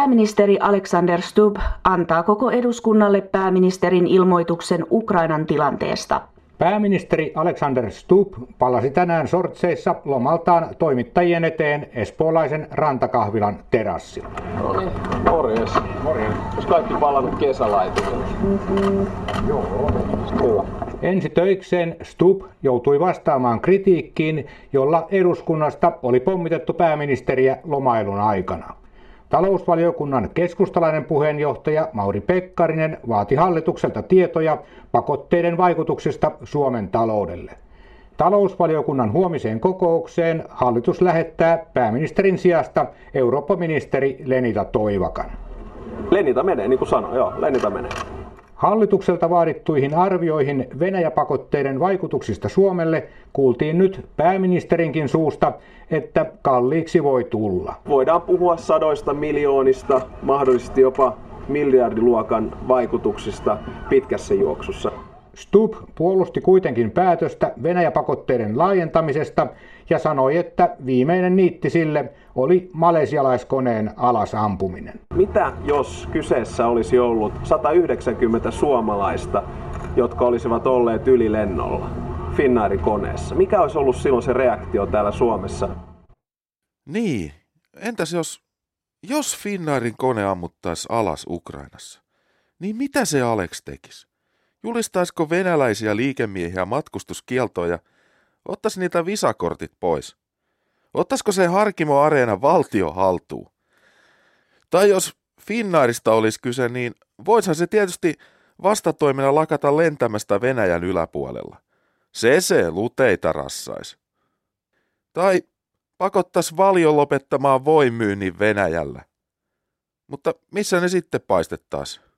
Pääministeri Aleksander Stubb antaa koko eduskunnalle pääministerin ilmoituksen Ukrainan tilanteesta. Pääministeri Aleksander Stubb palasi tänään sortseissa lomaltaan toimittajien eteen espoolaisen rantakahvilan terassilla. No niin, morjens. Morjens. Olis kaikki palannut kesälaitumille? Joo. Kyllä. Ensi töikseen Stubb joutui vastaamaan kritiikkiin, jolla eduskunnasta oli pommitettu pääministeriä lomailun aikana. Talousvaliokunnan keskustalainen puheenjohtaja Mauri Pekkarinen vaati hallitukselta tietoja pakotteiden vaikutuksista Suomen taloudelle. Talousvaliokunnan huomiseen kokoukseen hallitus lähettää pääministerin sijasta eurooppaministeri Lenita Toivakan. Lenita menee, niin kuin sanoin, joo, Lenita menee. Hallitukselta vaadittuihin arvioihin Venäjä-pakotteiden vaikutuksista Suomelle kuultiin nyt pääministerinkin suusta, että kalliiksi voi tulla. Voidaan puhua 100 miljoonista, mahdollisesti jopa miljardiluokan vaikutuksista pitkässä juoksussa. Stubb puolusti kuitenkin päätöstä Venäjä-pakotteiden laajentamisesta ja sanoi, että viimeinen niitti sille oli malesialaiskoneen alasampuminen. Mitä jos kyseessä olisi ollut 190 suomalaista, jotka olisivat olleet ylilennolla Finnairin koneessa? Mikä olisi ollut silloin se reaktio täällä Suomessa? Niin, entäs jos Finnairin kone ammuttaisi alas Ukrainassa, niin mitä se Alex tekisi? Julistaisiko venäläisiä liikemiehiä matkustuskieltoja, ottaisi niitä visakortit pois? Ottaisiko se Harkimo Areena valtio haltuun? Tai jos Finnairista olisi kyse, niin voisihan se tietysti vastatoimena lakata lentämästä Venäjän yläpuolella. Se luteita rassaisi. Tai pakottaisi Valio lopettamaan voimyynnin Venäjällä. Mutta missä ne sitten paistettaisiin?